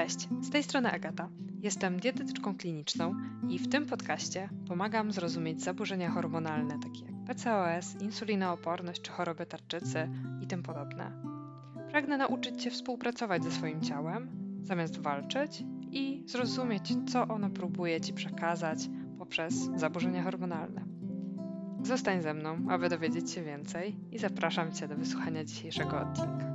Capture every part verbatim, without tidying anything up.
Cześć, z tej strony Agata. Jestem dietetyczką kliniczną i w tym podcaście pomagam zrozumieć zaburzenia hormonalne takie jak P C O S, insulinooporność czy choroby tarczycy i tym podobne. Pragnę nauczyć Cię współpracować ze swoim ciałem, zamiast walczyć i zrozumieć, co ono próbuje Ci przekazać poprzez zaburzenia hormonalne. Zostań ze mną, aby dowiedzieć się więcej i zapraszam Cię do wysłuchania dzisiejszego odcinka.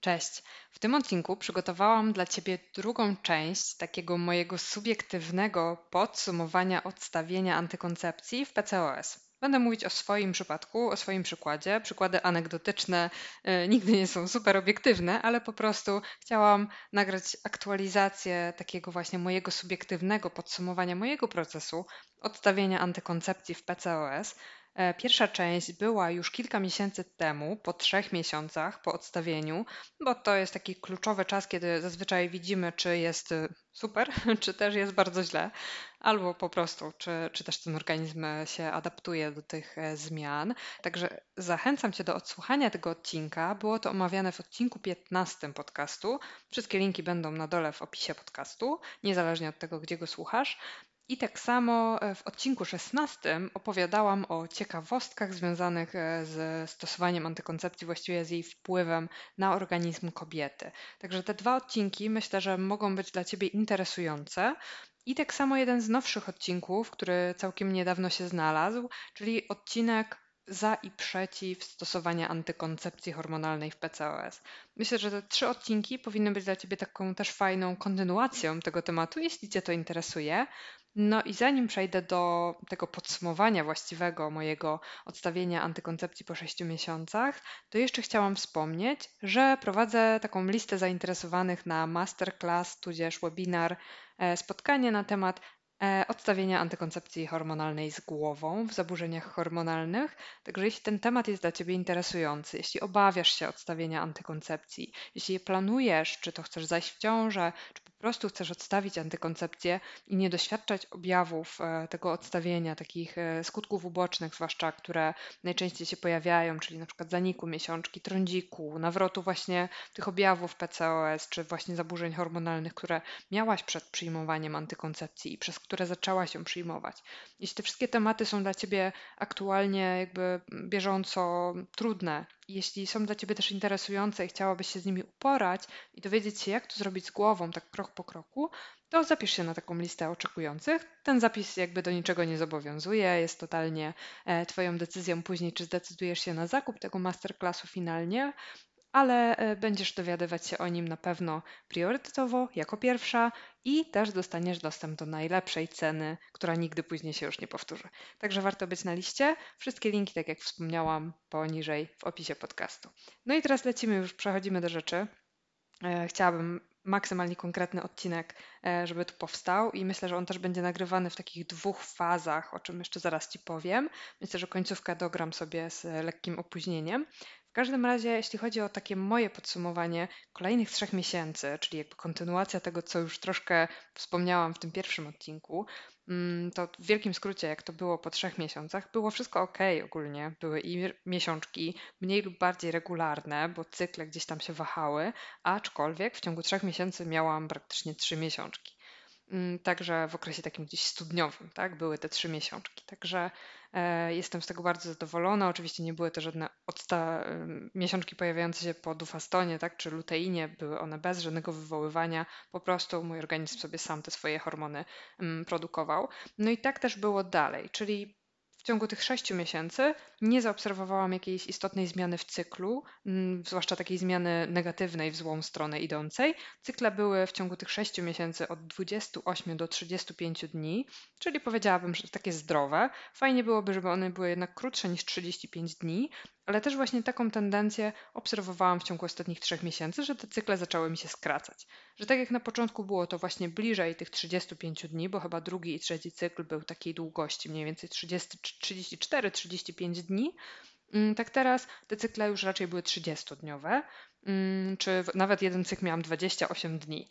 Cześć! W tym odcinku przygotowałam dla Ciebie drugą część takiego mojego subiektywnego podsumowania odstawienia antykoncepcji w P C O S. Będę mówić o swoim przypadku, o swoim przykładzie. Przykłady anegdotyczne yy, nigdy nie są super obiektywne, ale po prostu chciałam nagrać aktualizację takiego właśnie mojego subiektywnego podsumowania mojego procesu odstawienia antykoncepcji w P C O S. Pierwsza część była już kilka miesięcy temu, po trzech miesiącach po odstawieniu, bo to jest taki kluczowy czas, kiedy zazwyczaj widzimy, czy jest super, czy też jest bardzo źle, albo po prostu, czy, czy też ten organizm się adaptuje do tych zmian. Także zachęcam Cię do odsłuchania tego odcinka. Było to omawiane w odcinku piętnastym podcastu. Wszystkie linki będą na dole w opisie podcastu, niezależnie od tego, gdzie go słuchasz. I tak samo w odcinku szesnastym opowiadałam o ciekawostkach związanych z stosowaniem antykoncepcji, właściwie z jej wpływem na organizm kobiety. Także te dwa odcinki myślę, że mogą być dla Ciebie interesujące. I tak samo jeden z nowszych odcinków, który całkiem niedawno się znalazł, czyli odcinek za i przeciw stosowania antykoncepcji hormonalnej w P C O S. Myślę, że te trzy odcinki powinny być dla Ciebie taką też fajną kontynuacją tego tematu, jeśli Cię to interesuje. No i zanim przejdę do tego podsumowania właściwego mojego odstawienia antykoncepcji po sześciu miesiącach, to jeszcze chciałam wspomnieć, że prowadzę taką listę zainteresowanych na masterclass, tudzież webinar, spotkanie na temat odstawienia antykoncepcji hormonalnej z głową w zaburzeniach hormonalnych. Także jeśli ten temat jest dla Ciebie interesujący, jeśli obawiasz się odstawienia antykoncepcji, jeśli je planujesz, czy to chcesz zajść w ciążę, czy po prostu chcesz odstawić antykoncepcję i nie doświadczać objawów tego odstawienia, takich skutków ubocznych zwłaszcza, które najczęściej się pojawiają, czyli na przykład zaniku miesiączki, trądziku, nawrotu właśnie tych objawów P C O S, czy właśnie zaburzeń hormonalnych, które miałaś przed przyjmowaniem antykoncepcji i przez które zaczęłaś ją przyjmować. Jeśli te wszystkie tematy są dla Ciebie aktualnie jakby bieżąco trudne, jeśli są dla Ciebie też interesujące i chciałabyś się z nimi uporać i dowiedzieć się, jak to zrobić z głową, tak krok po kroku, to zapisz się na taką listę oczekujących. Ten zapis jakby do niczego nie zobowiązuje, jest totalnie Twoją decyzją później, czy zdecydujesz się na zakup tego masterclassu finalnie, ale będziesz dowiadywać się o nim na pewno priorytetowo, jako pierwsza i też dostaniesz dostęp do najlepszej ceny, która nigdy później się już nie powtórzy. Także warto być na liście. Wszystkie linki, tak jak wspomniałam, poniżej w opisie podcastu. No i teraz lecimy, już przechodzimy do rzeczy. Chciałabym maksymalnie konkretny odcinek, żeby tu powstał i myślę, że on też będzie nagrywany w takich dwóch fazach, o czym jeszcze zaraz Ci powiem. Myślę, że końcówkę dogram sobie z lekkim opóźnieniem. W każdym razie, jeśli chodzi o takie moje podsumowanie kolejnych trzech miesięcy, czyli jakby kontynuacja tego, co już troszkę wspomniałam w tym pierwszym odcinku, to w wielkim skrócie, jak to było po trzech miesiącach, było wszystko ok ogólnie. Były i miesiączki mniej lub bardziej regularne, bo cykle gdzieś tam się wahały, aczkolwiek w ciągu trzech miesięcy miałam praktycznie trzy miesiączki. Także w okresie takim gdzieś studniowym, tak, były te trzy miesiączki. Także e, jestem z tego bardzo zadowolona. Oczywiście nie były to żadne odsta- miesiączki pojawiające się po dufastonie, tak, czy luteinie. Były one bez żadnego wywoływania. Po prostu mój organizm sobie sam te swoje hormony m, produkował. No i tak też było dalej, czyli w ciągu tych sześciu miesięcy nie zaobserwowałam jakiejś istotnej zmiany w cyklu, zwłaszcza takiej zmiany negatywnej w złą stronę idącej. Cykle były w ciągu tych sześciu miesięcy od dwudziestu ośmiu do trzydziestu pięciu dni, czyli powiedziałabym, że takie zdrowe. Fajnie byłoby, żeby one były jednak krótsze niż trzydzieści pięć dni, ale też właśnie taką tendencję obserwowałam w ciągu ostatnich trzech miesięcy, że te cykle zaczęły mi się skracać. Że tak jak na początku było to właśnie bliżej tych trzydziestu pięciu dni, bo chyba drugi i trzeci cykl był takiej długości, mniej więcej trzydzieści cztery trzydzieści pięć dni, tak teraz te cykle już raczej były trzydziestodniowe. czy nawet jeden cykl miałam dwadzieścia osiem dni,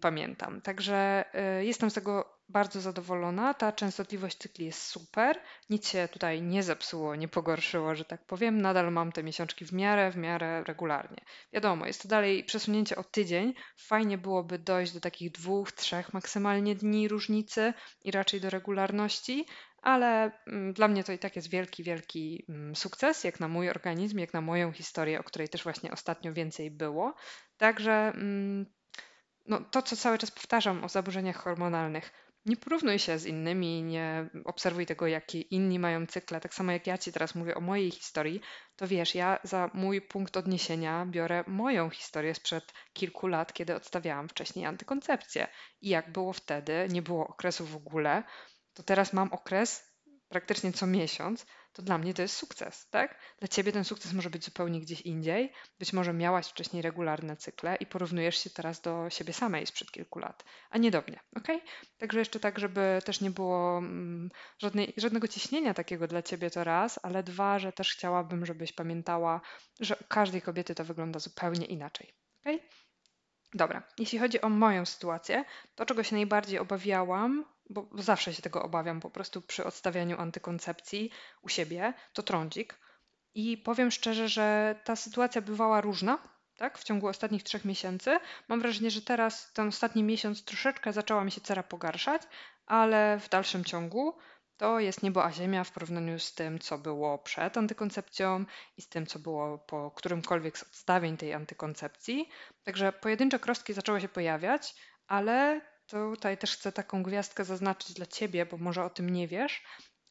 pamiętam. Także jestem z tego bardzo zadowolona. Ta częstotliwość cykli jest super. Nic się tutaj nie zepsuło, nie pogorszyło, że tak powiem. Nadal mam te miesiączki w miarę, w miarę regularnie. Wiadomo, jest to dalej przesunięcie o tydzień. Fajnie byłoby dojść do takich dwóch, trzech maksymalnie dni różnicy i raczej do regularności, ale dla mnie to i tak jest wielki, wielki sukces, jak na mój organizm, jak na moją historię, o której też właśnie ostatnio więcej było. Także no, to, co cały czas powtarzam o zaburzeniach hormonalnych, nie porównuj się z innymi, nie obserwuj tego, jakie inni mają cykle. Tak samo jak ja Ci teraz mówię o mojej historii, to wiesz, ja za mój punkt odniesienia biorę moją historię sprzed kilku lat, kiedy odstawiałam wcześniej antykoncepcję. I jak było wtedy, nie było okresu w ogóle, to teraz mam okres praktycznie co miesiąc, to dla mnie to jest sukces, tak? Dla Ciebie ten sukces może być zupełnie gdzieś indziej. Być może miałaś wcześniej regularne cykle i porównujesz się teraz do siebie samej sprzed kilku lat, a nie do mnie, okej? Także jeszcze tak, żeby też nie było żadnej, żadnego ciśnienia takiego dla Ciebie, to raz, ale dwa, że też chciałabym, żebyś pamiętała, że u każdej kobiety to wygląda zupełnie inaczej, okej? Dobra, jeśli chodzi o moją sytuację, to czego się najbardziej obawiałam, bo zawsze się tego obawiam po prostu przy odstawianiu antykoncepcji u siebie, to trądzik. I powiem szczerze, że ta sytuacja bywała różna, tak? W ciągu ostatnich trzech miesięcy. Mam wrażenie, że teraz ten ostatni miesiąc troszeczkę zaczęła mi się cera pogarszać, ale w dalszym ciągu to jest niebo a ziemia w porównaniu z tym, co było przed antykoncepcją i z tym, co było po którymkolwiek z odstawień tej antykoncepcji. Także pojedyncze krostki zaczęły się pojawiać, ale tutaj też chcę taką gwiazdkę zaznaczyć dla Ciebie, bo może o tym nie wiesz.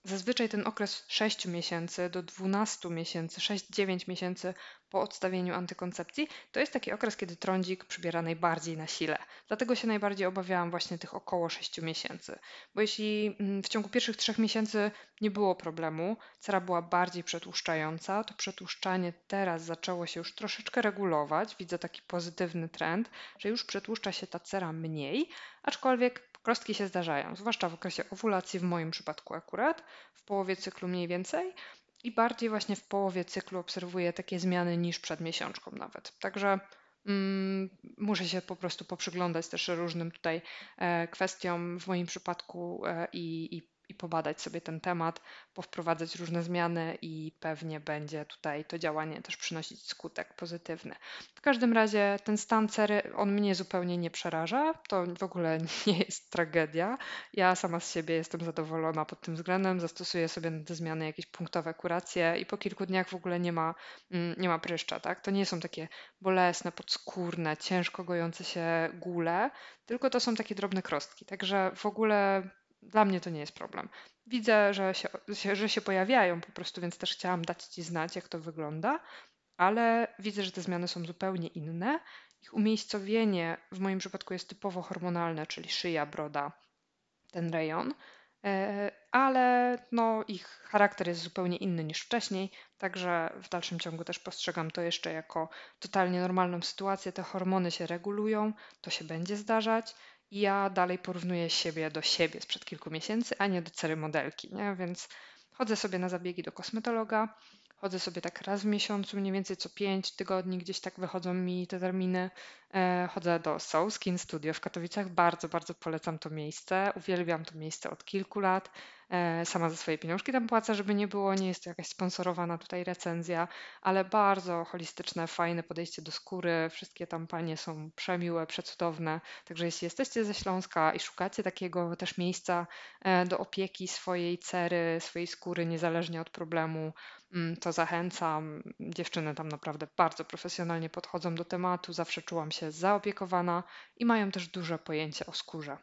Zazwyczaj ten okres sześciu miesięcy do dwunastu miesięcy, sześć do dziewięciu miesięcy po odstawieniu antykoncepcji, to jest taki okres, kiedy trądzik przybiera najbardziej na sile. Dlatego się najbardziej obawiałam właśnie tych około sześciu miesięcy. Bo jeśli w ciągu pierwszych trzech miesięcy nie było problemu, cera była bardziej przetłuszczająca, to przetłuszczanie teraz zaczęło się już troszeczkę regulować. Widzę taki pozytywny trend, że już przetłuszcza się ta cera mniej, aczkolwiek krostki się zdarzają, zwłaszcza w okresie owulacji, w moim przypadku akurat, w połowie cyklu mniej więcej i bardziej właśnie w połowie cyklu obserwuję takie zmiany niż przed miesiączką nawet. Także mm, muszę się po prostu poprzyglądać też różnym tutaj e, kwestiom w moim przypadku e, i, i, i pobadać sobie ten temat, powprowadzać różne zmiany i pewnie będzie tutaj to działanie też przynosić skutek pozytywny. W każdym razie ten stan cery, on mnie zupełnie nie przeraża, to w ogóle nie jest tragedia. Ja sama z siebie jestem zadowolona pod tym względem, zastosuję sobie na te zmiany jakieś punktowe kuracje i po kilku dniach w ogóle nie ma, nie ma pryszcza, tak? To nie są takie bolesne, podskórne, ciężko gojące się góle, tylko to są takie drobne krostki, także w ogóle dla mnie to nie jest problem. Widzę, że się, że się pojawiają po prostu, więc też chciałam dać Ci znać, jak to wygląda, ale widzę, że te zmiany są zupełnie inne. Ich umiejscowienie w moim przypadku jest typowo hormonalne, czyli szyja, broda, ten rejon, ale no, ich charakter jest zupełnie inny niż wcześniej, także w dalszym ciągu też postrzegam to jeszcze jako totalnie normalną sytuację. Te hormony się regulują, to się będzie zdarzać. Ja dalej porównuję siebie do siebie sprzed kilku miesięcy, a nie do cery modelki, nie? Więc chodzę sobie na zabiegi do kosmetologa, chodzę sobie tak raz w miesiącu, mniej więcej co pięć tygodni, gdzieś tak wychodzą mi te terminy. Chodzę do Soul Skin Studio w Katowicach, bardzo, bardzo polecam to miejsce, uwielbiam to miejsce od kilku lat. Sama ze swoje pieniążki tam płacę, żeby nie było, nie jest to jakaś sponsorowana tutaj recenzja, ale bardzo holistyczne, fajne podejście do skóry, wszystkie tam panie są przemiłe, przecudowne, także jeśli jesteście ze Śląska i szukacie takiego też miejsca do opieki swojej cery, swojej skóry, niezależnie od problemu, to zachęcam. Dziewczyny tam naprawdę bardzo profesjonalnie podchodzą do tematu, zawsze czułam się zaopiekowana i mają też duże pojęcie o skórze.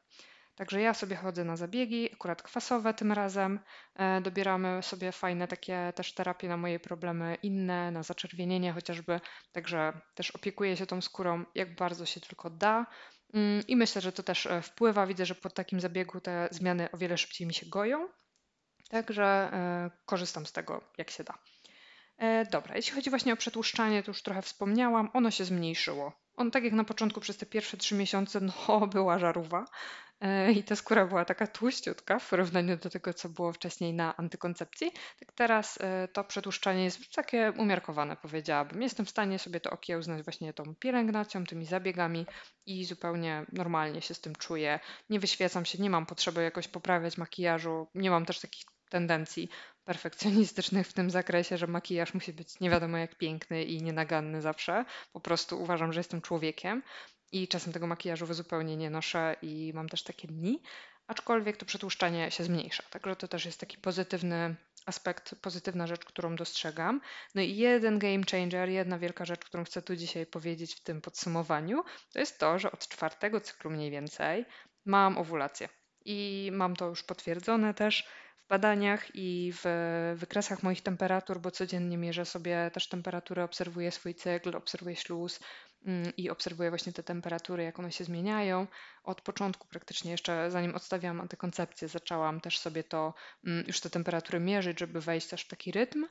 Także ja sobie chodzę na zabiegi, akurat kwasowe tym razem. E, dobieramy sobie fajne takie też terapie na moje problemy inne, na zaczerwienienie chociażby. Także też opiekuję się tą skórą, jak bardzo się tylko da. Mm, I myślę, że to też wpływa. Widzę, że po takim zabiegu te zmiany o wiele szybciej mi się goją. Także e, korzystam z tego, jak się da. E, dobra, jeśli chodzi właśnie o przetłuszczanie, to już trochę wspomniałam. Ono się zmniejszyło. On tak jak na początku przez te pierwsze trzy miesiące, no była żarówa. e, i ta skóra była taka tłuściutka w porównaniu do tego, co było wcześniej na antykoncepcji. Tak teraz e, to przetłuszczanie jest takie umiarkowane, powiedziałabym. Jestem w stanie sobie to okiełznać właśnie tą pielęgnacją, tymi zabiegami i zupełnie normalnie się z tym czuję. Nie wyświecam się, nie mam potrzeby jakoś poprawiać makijażu, nie mam też takich tendencji perfekcjonistycznych w tym zakresie, że makijaż musi być nie wiadomo jak piękny i nienaganny zawsze. Po prostu uważam, że jestem człowiekiem i czasem tego makijażu zupełnie nie noszę i mam też takie dni, aczkolwiek to przetłuszczanie się zmniejsza. Także to też jest taki pozytywny aspekt, pozytywna rzecz, którą dostrzegam. No i jeden game changer, jedna wielka rzecz, którą chcę tu dzisiaj powiedzieć w tym podsumowaniu, to jest to, że od czwartego cyklu mniej więcej mam owulację i mam to już potwierdzone też w badaniach i w wykresach moich temperatur, bo codziennie mierzę sobie też temperaturę, obserwuję swój cykl, obserwuję śluz i obserwuję właśnie te temperatury, jak one się zmieniają. Od początku praktycznie jeszcze, zanim odstawiałam antykoncepcję, zaczęłam też sobie to, już te temperatury mierzyć, żeby wejść też w taki rytm.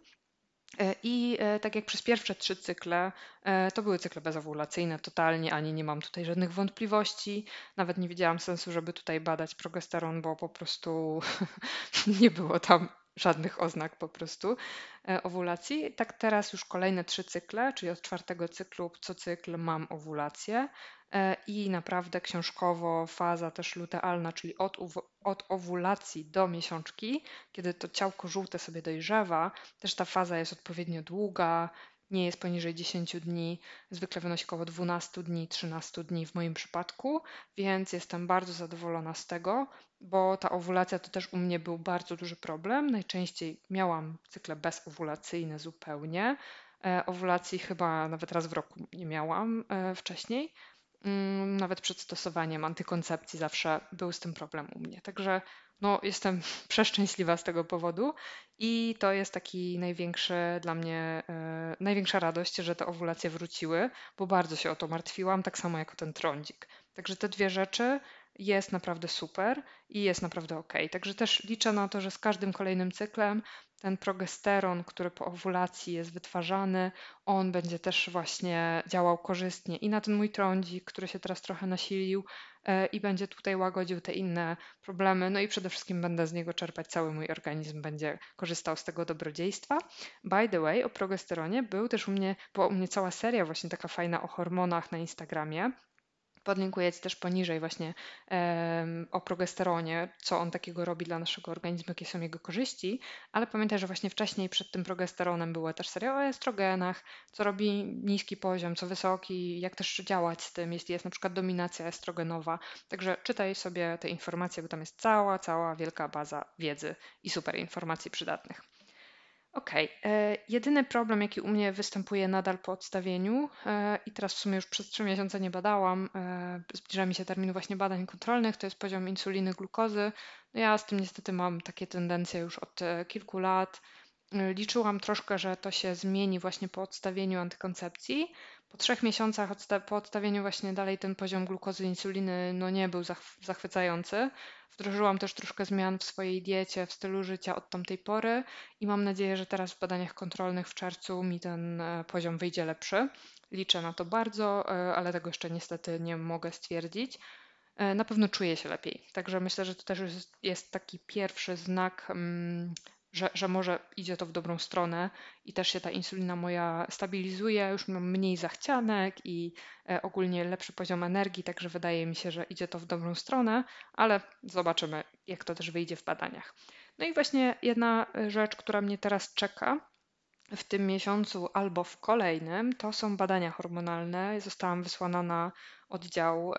I tak jak przez pierwsze trzy cykle, to były cykle bezowulacyjne totalnie, ani nie mam tutaj żadnych wątpliwości. Nawet nie widziałam sensu, żeby tutaj badać progesteron, bo po prostu nie było tam żadnych oznak po prostu owulacji. Tak teraz już kolejne trzy cykle, czyli od czwartego cyklu co cykl mam owulację i naprawdę książkowo faza też lutealna, czyli od, od owulacji do miesiączki, kiedy to ciałko żółte sobie dojrzewa, też ta faza jest odpowiednio długa, nie jest poniżej dziesięciu dni, zwykle wynosi około dwunastu dni, trzynastu dni w moim przypadku, więc jestem bardzo zadowolona z tego, bo ta owulacja to też u mnie był bardzo duży problem. Najczęściej miałam cykle bezowulacyjne zupełnie, e, owulacji chyba nawet raz w roku nie miałam e, wcześniej, e, nawet przed stosowaniem antykoncepcji zawsze był z tym problem u mnie, także no, jestem przeszczęśliwa z tego powodu i to jest taki największy dla mnie, e, największa radość, że te owulacje wróciły, bo bardzo się o to martwiłam, tak samo jak o ten trądzik. Także te dwie rzeczy jest naprawdę super i jest naprawdę ok. Także też liczę na to, że z każdym kolejnym cyklem ten progesteron, który po owulacji jest wytwarzany, on będzie też właśnie działał korzystnie i na ten mój trądzik, który się teraz trochę nasilił, i będzie tutaj łagodził te inne problemy, no i przede wszystkim będę z niego czerpać, cały mój organizm będzie korzystał z tego dobrodziejstwa. By the way, o progesteronie był też u mnie, była u mnie cała seria właśnie taka fajna o hormonach na Instagramie. Podlinkuję Ci też poniżej właśnie e, o progesteronie, co on takiego robi dla naszego organizmu, jakie są jego korzyści, ale pamiętaj, że właśnie wcześniej przed tym progesteronem była też seria o estrogenach, co robi niski poziom, co wysoki, jak też działać z tym, jeśli jest na przykład dominacja estrogenowa. Także czytaj sobie te informacje, bo tam jest cała, cała wielka baza wiedzy i super informacji przydatnych. Okej, okay. Jedyny problem, jaki u mnie występuje nadal po odstawieniu e, i teraz w sumie już przez trzy miesiące nie badałam, e, zbliża mi się termin właśnie badań kontrolnych, to jest poziom insuliny, glukozy. No ja z tym niestety mam takie tendencje już od e, kilku lat. E, liczyłam troszkę, że to się zmieni właśnie po odstawieniu antykoncepcji. Po trzech miesiącach odsta- po odstawieniu właśnie dalej ten poziom glukozy i insuliny no nie był zachw- zachwycający. Wdrożyłam też troszkę zmian w swojej diecie, w stylu życia od tamtej pory i mam nadzieję, że teraz w badaniach kontrolnych w czerwcu mi ten poziom wyjdzie lepszy. Liczę na to bardzo, ale tego jeszcze niestety nie mogę stwierdzić. Na pewno czuję się lepiej, także myślę, że to też jest taki pierwszy znak, że, że może idzie to w dobrą stronę i też się ta insulina moja stabilizuje, już mam mniej zachcianek i ogólnie lepszy poziom energii, także wydaje mi się, że idzie to w dobrą stronę, ale zobaczymy, jak to też wyjdzie w badaniach. No i właśnie jedna rzecz, która mnie teraz czeka w tym miesiącu albo w kolejnym, to są badania hormonalne. Zostałam wysłana na oddział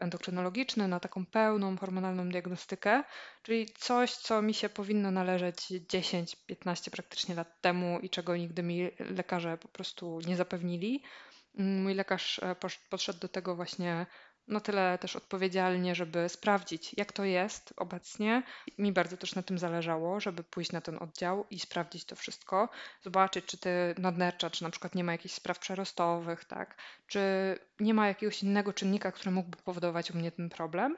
endokrynologiczny, na taką pełną hormonalną diagnostykę, czyli coś, co mi się powinno należeć dziesięć, piętnaście praktycznie lat temu i czego nigdy mi lekarze po prostu nie zapewnili. Mój lekarz podszedł do tego właśnie no tyle też odpowiedzialnie, żeby sprawdzić, jak to jest obecnie. Mi bardzo też na tym zależało, żeby pójść na ten oddział i sprawdzić to wszystko, zobaczyć, czy ty nadnercza, czy na przykład nie ma jakichś spraw przerostowych, tak? Czy nie ma jakiegoś innego czynnika, który mógłby powodować u mnie ten problem.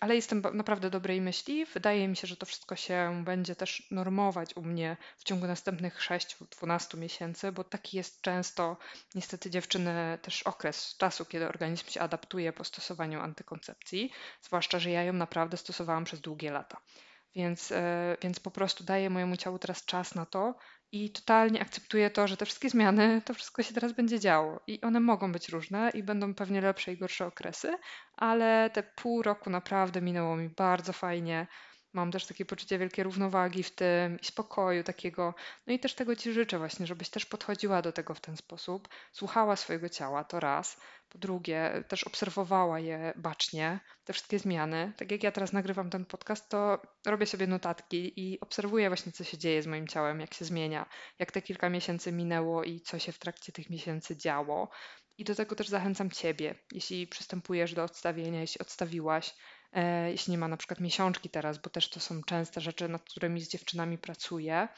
Ale jestem naprawdę dobrej myśli. Wydaje mi się, że to wszystko się będzie też normować u mnie w ciągu następnych sześciu do dwunastu miesięcy, bo taki jest często niestety dziewczyny też okres czasu, kiedy organizm się adaptuje po stosowaniu antykoncepcji, zwłaszcza że ja ją naprawdę stosowałam przez długie lata. Więc, więc po prostu daję mojemu ciału teraz czas na to i totalnie akceptuję to, że te wszystkie zmiany, to wszystko się teraz będzie działo i one mogą być różne i będą pewnie lepsze i gorsze okresy, ale te pół roku naprawdę minęło mi bardzo fajnie. Mam też takie poczucie wielkiej równowagi w tym i spokoju takiego. No i też tego Ci życzę właśnie, żebyś też podchodziła do tego w ten sposób, słuchała swojego ciała, to raz. Po drugie, też obserwowała je bacznie, te wszystkie zmiany. Tak jak ja teraz nagrywam ten podcast, to robię sobie notatki i obserwuję właśnie, co się dzieje z moim ciałem, jak się zmienia, jak te kilka miesięcy minęło i co się w trakcie tych miesięcy działo. I do tego też zachęcam Ciebie, jeśli przystępujesz do odstawienia, jeśli odstawiłaś, jeśli nie ma na przykład miesiączki teraz, bo też to są częste rzeczy, nad którymi z dziewczynami pracuję,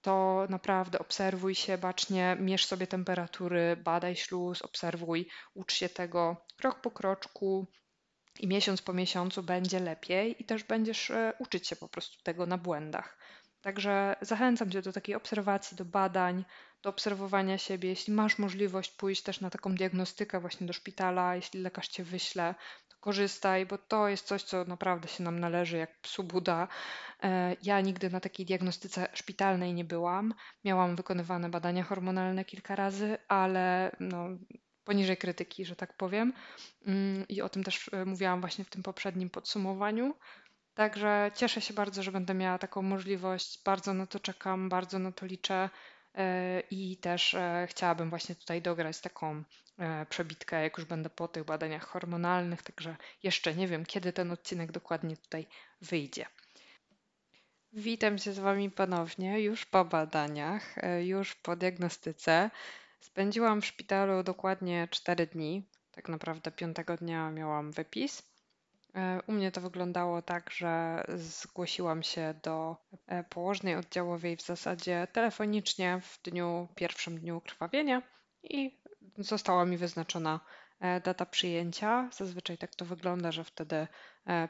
to naprawdę obserwuj się bacznie, mierz sobie temperatury, badaj śluz, obserwuj, ucz się tego krok po kroczku i miesiąc po miesiącu będzie lepiej i też będziesz uczyć się po prostu tego na błędach. Także zachęcam Cię do takiej obserwacji, do badań, do obserwowania siebie. Jeśli masz możliwość pójść też na taką diagnostykę właśnie do szpitala, jeśli lekarz Cię wyśle, to korzystaj, bo to jest coś, co naprawdę się nam należy, jak psu Buda. Ja nigdy na takiej diagnostyce szpitalnej nie byłam. Miałam wykonywane badania hormonalne kilka razy, ale no, poniżej krytyki, że tak powiem. I o tym też mówiłam właśnie w tym poprzednim podsumowaniu. Także cieszę się bardzo, że będę miała taką możliwość, bardzo na to czekam, bardzo na to liczę i też chciałabym właśnie tutaj dograć taką przebitkę, jak już będę po tych badaniach hormonalnych, także jeszcze nie wiem, kiedy ten odcinek dokładnie tutaj wyjdzie. Witam się z Wami ponownie, już po badaniach, już po diagnostyce. Spędziłam w szpitalu dokładnie cztery dni, tak naprawdę piątego dnia miałam wypis. U mnie to wyglądało tak, że zgłosiłam się do położnej oddziałowej w zasadzie telefonicznie w dniu, pierwszym dniu krwawienia i została mi wyznaczona data przyjęcia. Zazwyczaj tak to wygląda, że wtedy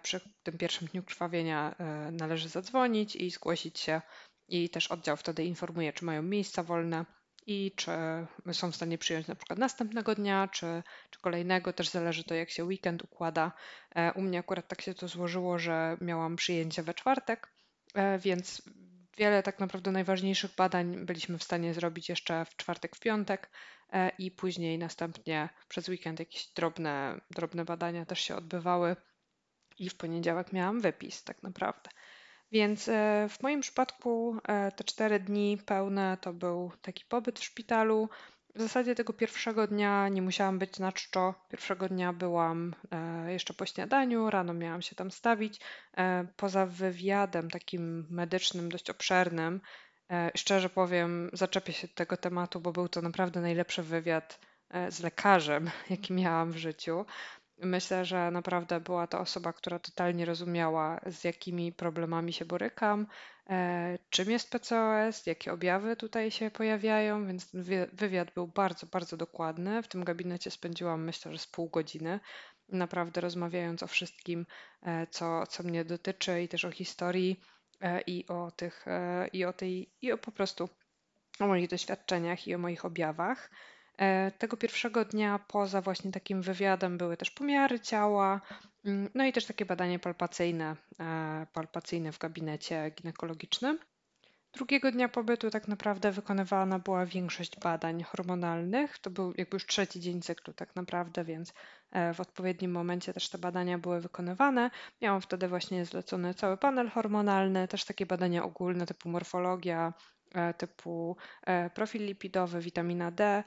przy tym pierwszym dniu krwawienia należy zadzwonić i zgłosić się i też oddział wtedy informuje, czy mają miejsca wolne i czy są w stanie przyjąć na przykład następnego dnia, czy, czy kolejnego, też zależy to, jak się weekend układa. U mnie akurat tak się to złożyło, że miałam przyjęcie we czwartek, więc wiele tak naprawdę najważniejszych badań byliśmy w stanie zrobić jeszcze w czwartek, w piątek i później następnie przez weekend jakieś drobne, drobne badania też się odbywały i w poniedziałek miałam wypis tak naprawdę. Więc w moim przypadku te cztery dni pełne to był taki pobyt w szpitalu. W zasadzie tego pierwszego dnia nie musiałam być na czczo. Pierwszego dnia byłam jeszcze po śniadaniu, rano miałam się tam stawić. Poza wywiadem takim medycznym, dość obszernym, szczerze powiem, zaczepię się tego tematu, bo był to naprawdę najlepszy wywiad z lekarzem, jaki miałam w życiu. Myślę, że naprawdę była to osoba, która totalnie rozumiała, z jakimi problemami się borykam, e, czym jest P C O S, jakie objawy tutaj się pojawiają, więc ten wywiad był bardzo, bardzo dokładny. W tym gabinecie spędziłam, myślę, że z pół godziny, naprawdę rozmawiając o wszystkim, e, co, co mnie dotyczy i też o historii e, i o tych, e, i o tej, i o po prostu o moich doświadczeniach i o moich objawach. Tego pierwszego dnia poza właśnie takim wywiadem były też pomiary ciała, no i też takie badanie palpacyjne, palpacyjne w gabinecie ginekologicznym. Drugiego dnia pobytu tak naprawdę wykonywana była większość badań hormonalnych. To był jakby już trzeci dzień cyklu tak naprawdę, więc w odpowiednim momencie też te badania były wykonywane. Miałam wtedy właśnie zlecony cały panel hormonalny, też takie badania ogólne typu morfologia, typu profil lipidowy, witamina D.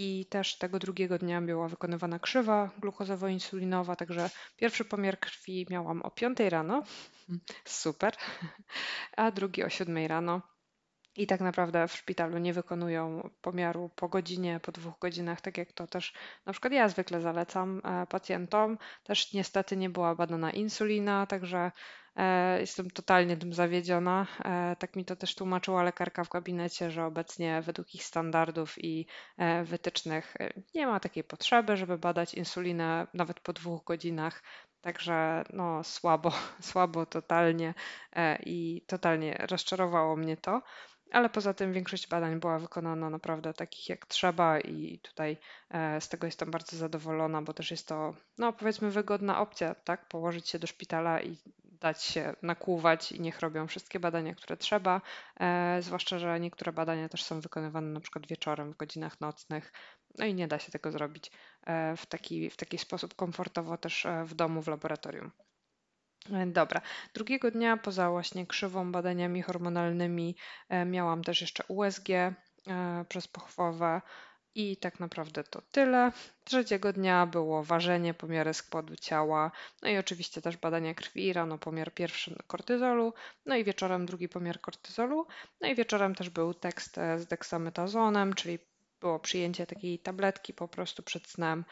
I też tego drugiego dnia była wykonywana krzywa glukozowo-insulinowa, także pierwszy pomiar krwi miałam o piątej rano, super, a drugi o siódmej rano. I tak naprawdę w szpitalu nie wykonują pomiaru po godzinie, po dwóch godzinach, tak jak to też na przykład ja zwykle zalecam pacjentom. Też niestety nie była badana insulina, także jestem totalnie tym zawiedziona. Tak mi to też tłumaczyła lekarka w gabinecie, że obecnie według ich standardów i wytycznych nie ma takiej potrzeby, żeby badać insulinę nawet po dwóch godzinach. Także no słabo, słabo totalnie i totalnie rozczarowało mnie to. Ale poza tym większość badań była wykonana naprawdę takich jak trzeba i tutaj z tego jestem bardzo zadowolona, bo też jest to, no powiedzmy, wygodna opcja, tak? Położyć się do szpitala i dać się nakłuwać i niech robią wszystkie badania, które trzeba, zwłaszcza, że niektóre badania też są wykonywane na przykład wieczorem, w godzinach nocnych, no i nie da się tego zrobić w taki, w taki sposób komfortowo też w domu, w laboratorium. Dobra, drugiego dnia poza właśnie krzywą, badaniami hormonalnymi miałam też jeszcze U S G przezpochwowe i tak naprawdę to tyle. Trzeciego dnia było ważenie, pomiary składu ciała, no i oczywiście też badania krwi, rano pomiar pierwszy kortyzolu, no i wieczorem drugi pomiar kortyzolu, no i wieczorem też był tekst z deksametazonem, czyli było przyjęcie takiej tabletki po prostu przed snem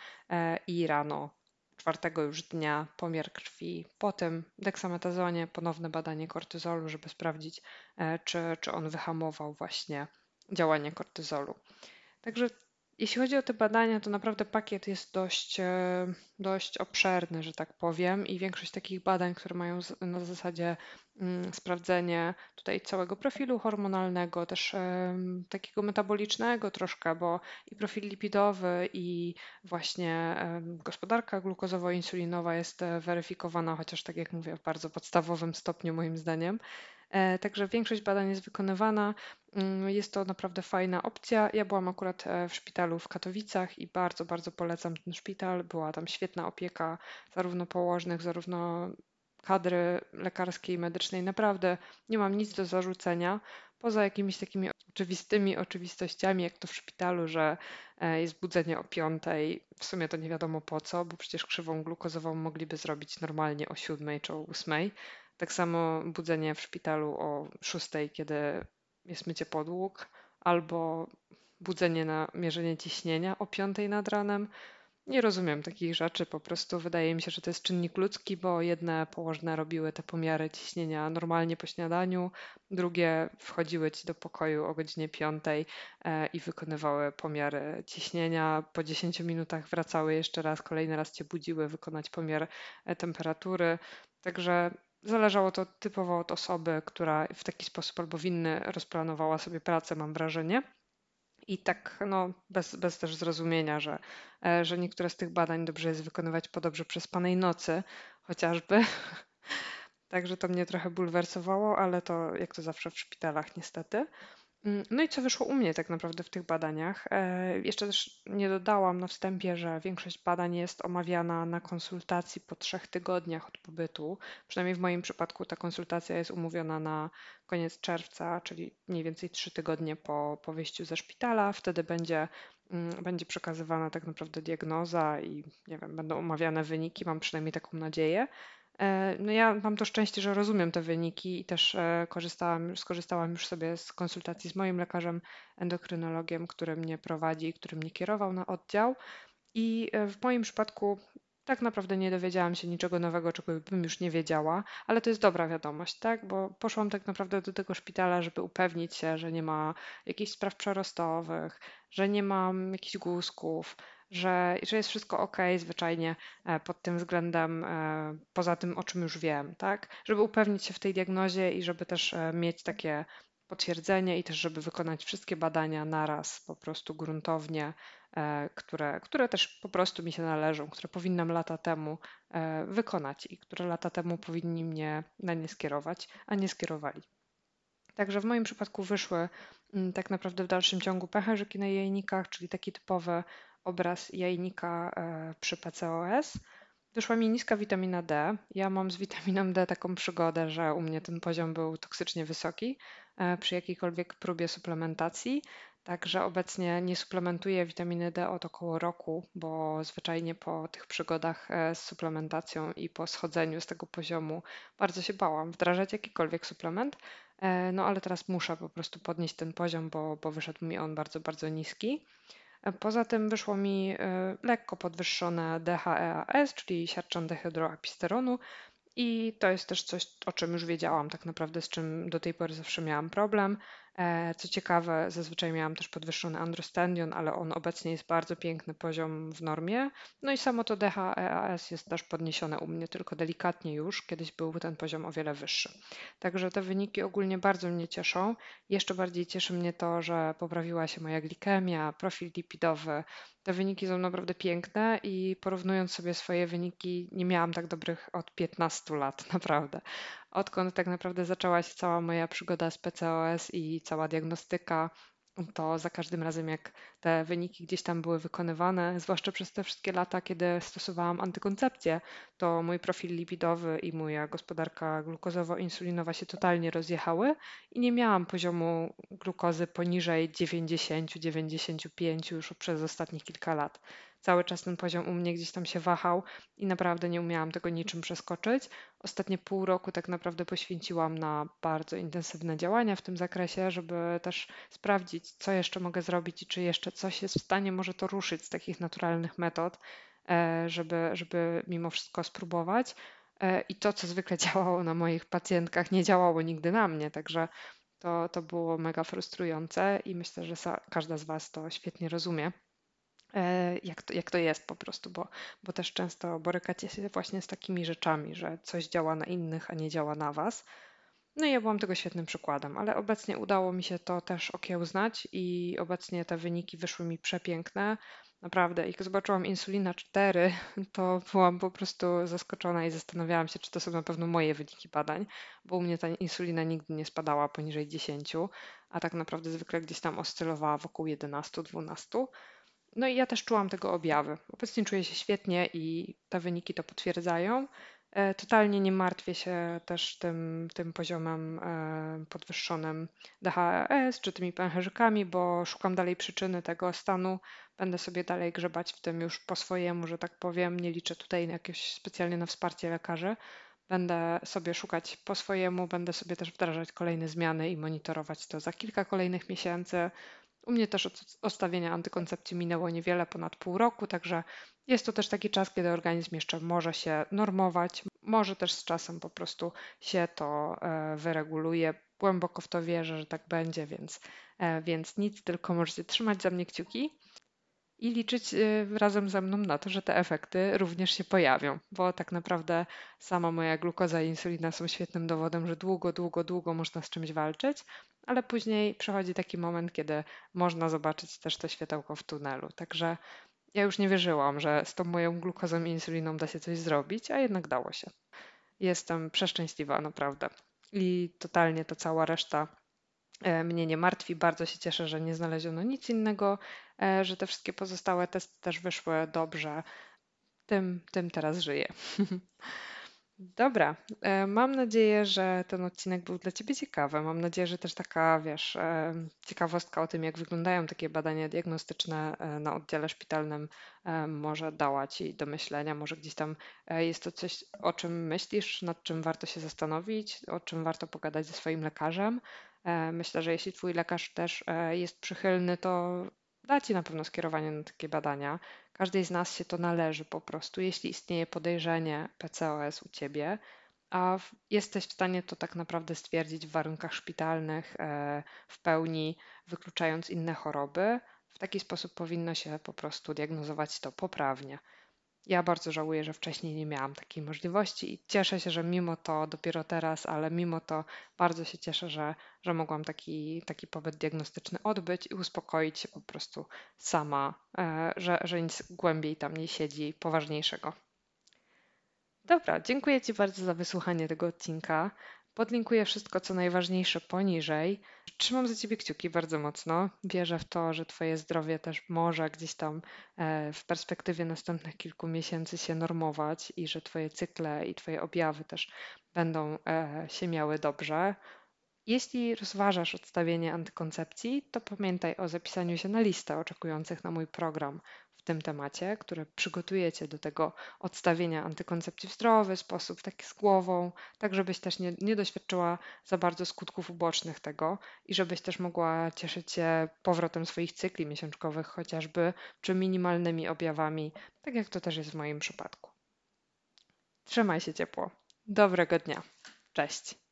i rano czwartego już dnia pomiar krwi, potem deksametazonie, ponowne badanie kortyzolu, żeby sprawdzić, czy, czy on wyhamował właśnie działanie kortyzolu. Także jeśli chodzi o te badania, to naprawdę pakiet jest dość, dość obszerny, że tak powiem, i większość takich badań, które mają na zasadzie sprawdzenie tutaj całego profilu hormonalnego, też takiego metabolicznego troszkę, bo i profil lipidowy, i właśnie gospodarka glukozowo-insulinowa jest weryfikowana, chociaż tak jak mówię, w bardzo podstawowym stopniu moim zdaniem. Także większość badań jest wykonywana, jest to naprawdę fajna opcja. Ja byłam akurat w szpitalu w Katowicach i bardzo, bardzo polecam ten szpital. Była tam świetna opieka zarówno położnych, zarówno kadry lekarskiej i medycznej. Naprawdę nie mam nic do zarzucenia, poza jakimiś takimi oczywistymi oczywistościami, jak to w szpitalu, że jest budzenie o piątej. W sumie to nie wiadomo po co, bo przecież krzywą glukozową mogliby zrobić normalnie o siódmej czy o ósmej. Tak samo budzenie w szpitalu o szóstej, kiedy jest mycie podłóg, albo budzenie na mierzenie ciśnienia o piątej nad ranem. Nie rozumiem takich rzeczy, po prostu wydaje mi się, że to jest czynnik ludzki, bo jedne położne robiły te pomiary ciśnienia normalnie po śniadaniu, drugie wchodziły ci do pokoju o godzinie piątej i wykonywały pomiary ciśnienia. Po dziesięciu minutach wracały jeszcze raz, kolejny raz cię budziły wykonać pomiar temperatury, także zależało to typowo od osoby, która w taki sposób albo w inny rozplanowała sobie pracę, mam wrażenie. I tak no, bez, bez też zrozumienia, że, że niektóre z tych badań dobrze jest wykonywać po dobrze przespanej nocy chociażby. Także to mnie trochę bulwersowało, ale to jak to zawsze w szpitalach niestety. No i co wyszło u mnie tak naprawdę w tych badaniach? Jeszcze też nie dodałam na wstępie, że większość badań jest omawiana na konsultacji po trzech tygodniach od pobytu. Przynajmniej w moim przypadku ta konsultacja jest umówiona na koniec czerwca, czyli mniej więcej trzy tygodnie po, po wyjściu ze szpitala. Wtedy będzie, będzie przekazywana tak naprawdę diagnoza i nie wiem, będą omawiane wyniki, mam przynajmniej taką nadzieję. No ja mam to szczęście, że rozumiem te wyniki i też korzystałam, skorzystałam już sobie z konsultacji z moim lekarzem endokrynologiem, który mnie prowadzi i który mnie kierował na oddział. I w moim przypadku tak naprawdę nie dowiedziałam się niczego nowego, czego bym już nie wiedziała, ale to jest dobra wiadomość, tak? Bo poszłam tak naprawdę do tego szpitala, żeby upewnić się, że nie ma jakichś spraw przerostowych, że nie mam jakichś guzków, Że, że jest wszystko ok, zwyczajnie pod tym względem, poza tym, o czym już wiem, tak? Żeby upewnić się w tej diagnozie i żeby też mieć takie potwierdzenie i też żeby wykonać wszystkie badania naraz, po prostu gruntownie, które, które też po prostu mi się należą, które powinnam lata temu wykonać i które lata temu powinni mnie na nie skierować, a nie skierowali. Także w moim przypadku wyszły tak naprawdę w dalszym ciągu pęcherzyki na jajnikach, czyli taki typowy obraz jajnika przy P C O S. Wyszła mi niska witamina D. Ja mam z witaminą D taką przygodę, że u mnie ten poziom był toksycznie wysoki przy jakiejkolwiek próbie suplementacji. Także obecnie nie suplementuję witaminy D od około roku, bo zwyczajnie po tych przygodach z suplementacją i po schodzeniu z tego poziomu bardzo się bałam wdrażać jakikolwiek suplement. No ale teraz muszę po prostu podnieść ten poziom, bo, bo wyszedł mi on bardzo, bardzo niski. Poza tym wyszło mi lekko podwyższone D H E A S, czyli siarczan dehydroepisteronu, i to jest też coś, o czym już wiedziałam tak naprawdę, z czym do tej pory zawsze miałam problem. Co ciekawe, zazwyczaj miałam też podwyższony androstendion, ale on obecnie jest bardzo piękny poziom w normie. No i samo to D H E A S jest też podniesione u mnie, tylko delikatnie już. Kiedyś był ten poziom o wiele wyższy. Także te wyniki ogólnie bardzo mnie cieszą. Jeszcze bardziej cieszy mnie to, że poprawiła się moja glikemia, profil lipidowy. Te wyniki są naprawdę piękne i porównując sobie swoje wyniki, nie miałam tak dobrych od piętnastu lat, naprawdę. Odkąd tak naprawdę zaczęła się cała moja przygoda z P C O S i cała diagnostyka, to za każdym razem jak te wyniki gdzieś tam były wykonywane, zwłaszcza przez te wszystkie lata, kiedy stosowałam antykoncepcję, to mój profil lipidowy i moja gospodarka glukozowo-insulinowa się totalnie rozjechały i nie miałam poziomu glukozy poniżej dziewięćdziesiąt do dziewięćdziesięciu pięciu już przez ostatnich kilka lat. Cały czas ten poziom u mnie gdzieś tam się wahał i naprawdę nie umiałam tego niczym przeskoczyć. Ostatnie pół roku tak naprawdę poświęciłam na bardzo intensywne działania w tym zakresie, żeby też sprawdzić, co jeszcze mogę zrobić i czy jeszcze coś jest w stanie może to ruszyć z takich naturalnych metod, żeby, żeby mimo wszystko spróbować. I to, co zwykle działało na moich pacjentkach, nie działało nigdy na mnie, także to, to było mega frustrujące i myślę, że każda z Was to świetnie rozumie. Jak to, jak to jest po prostu, bo, bo też często borykacie się właśnie z takimi rzeczami, że coś działa na innych, a nie działa na Was. No i ja byłam tego świetnym przykładem, ale obecnie udało mi się to też okiełznać i obecnie te wyniki wyszły mi przepiękne. Naprawdę, jak zobaczyłam insulina cztery, to byłam po prostu zaskoczona i zastanawiałam się, czy to są na pewno moje wyniki badań, bo u mnie ta insulina nigdy nie spadała poniżej dziesięciu, a tak naprawdę zwykle gdzieś tam oscylowała wokół jedenastu, dwunastu. No i ja też czułam tego objawy. Obecnie czuję się świetnie i te wyniki to potwierdzają. Totalnie nie martwię się też tym, tym poziomem podwyższonym D H E A S czy tymi pęcherzykami, bo szukam dalej przyczyny tego stanu. Będę sobie dalej grzebać w tym już po swojemu, że tak powiem. Nie liczę tutaj jakieś specjalnie na wsparcie lekarzy. Będę sobie szukać po swojemu, będę sobie też wdrażać kolejne zmiany i monitorować to za kilka kolejnych miesięcy. U mnie też od odstawienia antykoncepcji minęło niewiele, ponad pół roku, także jest to też taki czas, kiedy organizm jeszcze może się normować, może też z czasem po prostu się to wyreguluje. Głęboko w to wierzę, że tak będzie, więc, więc nic, tylko możecie trzymać za mnie kciuki i liczyć razem ze mną na to, że te efekty również się pojawią, bo tak naprawdę sama moja glukoza i insulina są świetnym dowodem, że długo, długo, długo można z czymś walczyć, ale później przychodzi taki moment, kiedy można zobaczyć też to światełko w tunelu. Także ja już nie wierzyłam, że z tą moją glukozą i insuliną da się coś zrobić, a jednak dało się. Jestem przeszczęśliwa, naprawdę. I totalnie to cała reszta mnie nie martwi. Bardzo się cieszę, że nie znaleziono nic innego, że te wszystkie pozostałe testy też wyszły dobrze. Tym, tym teraz żyję. Dobra, mam nadzieję, że ten odcinek był dla Ciebie ciekawy. Mam nadzieję, że też taka, wiesz, ciekawostka o tym, jak wyglądają takie badania diagnostyczne na oddziale szpitalnym, może dała Ci do myślenia, może gdzieś tam jest to coś, o czym myślisz, nad czym warto się zastanowić, o czym warto pogadać ze swoim lekarzem. Myślę, że jeśli Twój lekarz też jest przychylny, to da Ci na pewno skierowanie na takie badania. Każdej z nas się to należy po prostu, jeśli istnieje podejrzenie P C O S u Ciebie, a jesteś w stanie to tak naprawdę stwierdzić w warunkach szpitalnych, w pełni wykluczając inne choroby. W taki sposób powinno się po prostu diagnozować to poprawnie. Ja bardzo żałuję, że wcześniej nie miałam takiej możliwości i cieszę się, że mimo to dopiero teraz, ale mimo to bardzo się cieszę, że, że mogłam taki, taki pobyt diagnostyczny odbyć i uspokoić się po prostu sama, że, że nic głębiej tam nie siedzi poważniejszego. Dobra, dziękuję Ci bardzo za wysłuchanie tego odcinka. Podlinkuję wszystko, co najważniejsze poniżej. Trzymam za Ciebie kciuki bardzo mocno. Wierzę w to, że Twoje zdrowie też może gdzieś tam w perspektywie następnych kilku miesięcy się normować i że Twoje cykle i Twoje objawy też będą się miały dobrze. Jeśli rozważasz odstawienie antykoncepcji, to pamiętaj o zapisaniu się na listę oczekujących na mój program w tym temacie, który przygotuje Cię do tego odstawienia antykoncepcji w zdrowy sposób, taki z głową, tak żebyś też nie, nie doświadczyła za bardzo skutków ubocznych tego i żebyś też mogła cieszyć się powrotem swoich cykli miesiączkowych chociażby, czy minimalnymi objawami, tak jak to też jest w moim przypadku. Trzymaj się ciepło. Dobrego dnia. Cześć.